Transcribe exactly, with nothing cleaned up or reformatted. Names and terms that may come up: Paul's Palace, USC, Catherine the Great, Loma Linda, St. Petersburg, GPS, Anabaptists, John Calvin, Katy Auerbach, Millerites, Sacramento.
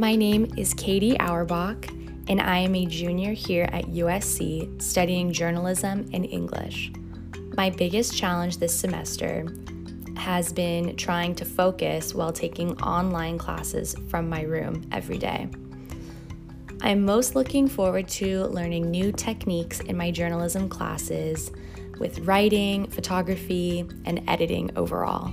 My name is Katy Auerbach, and I am a junior here at U S C studying journalism and English. My biggest challenge this semester has been trying to focus while taking online classes from my room every day. I'm most looking forward to learning new techniques in my journalism classes with writing, photography, and editing overall.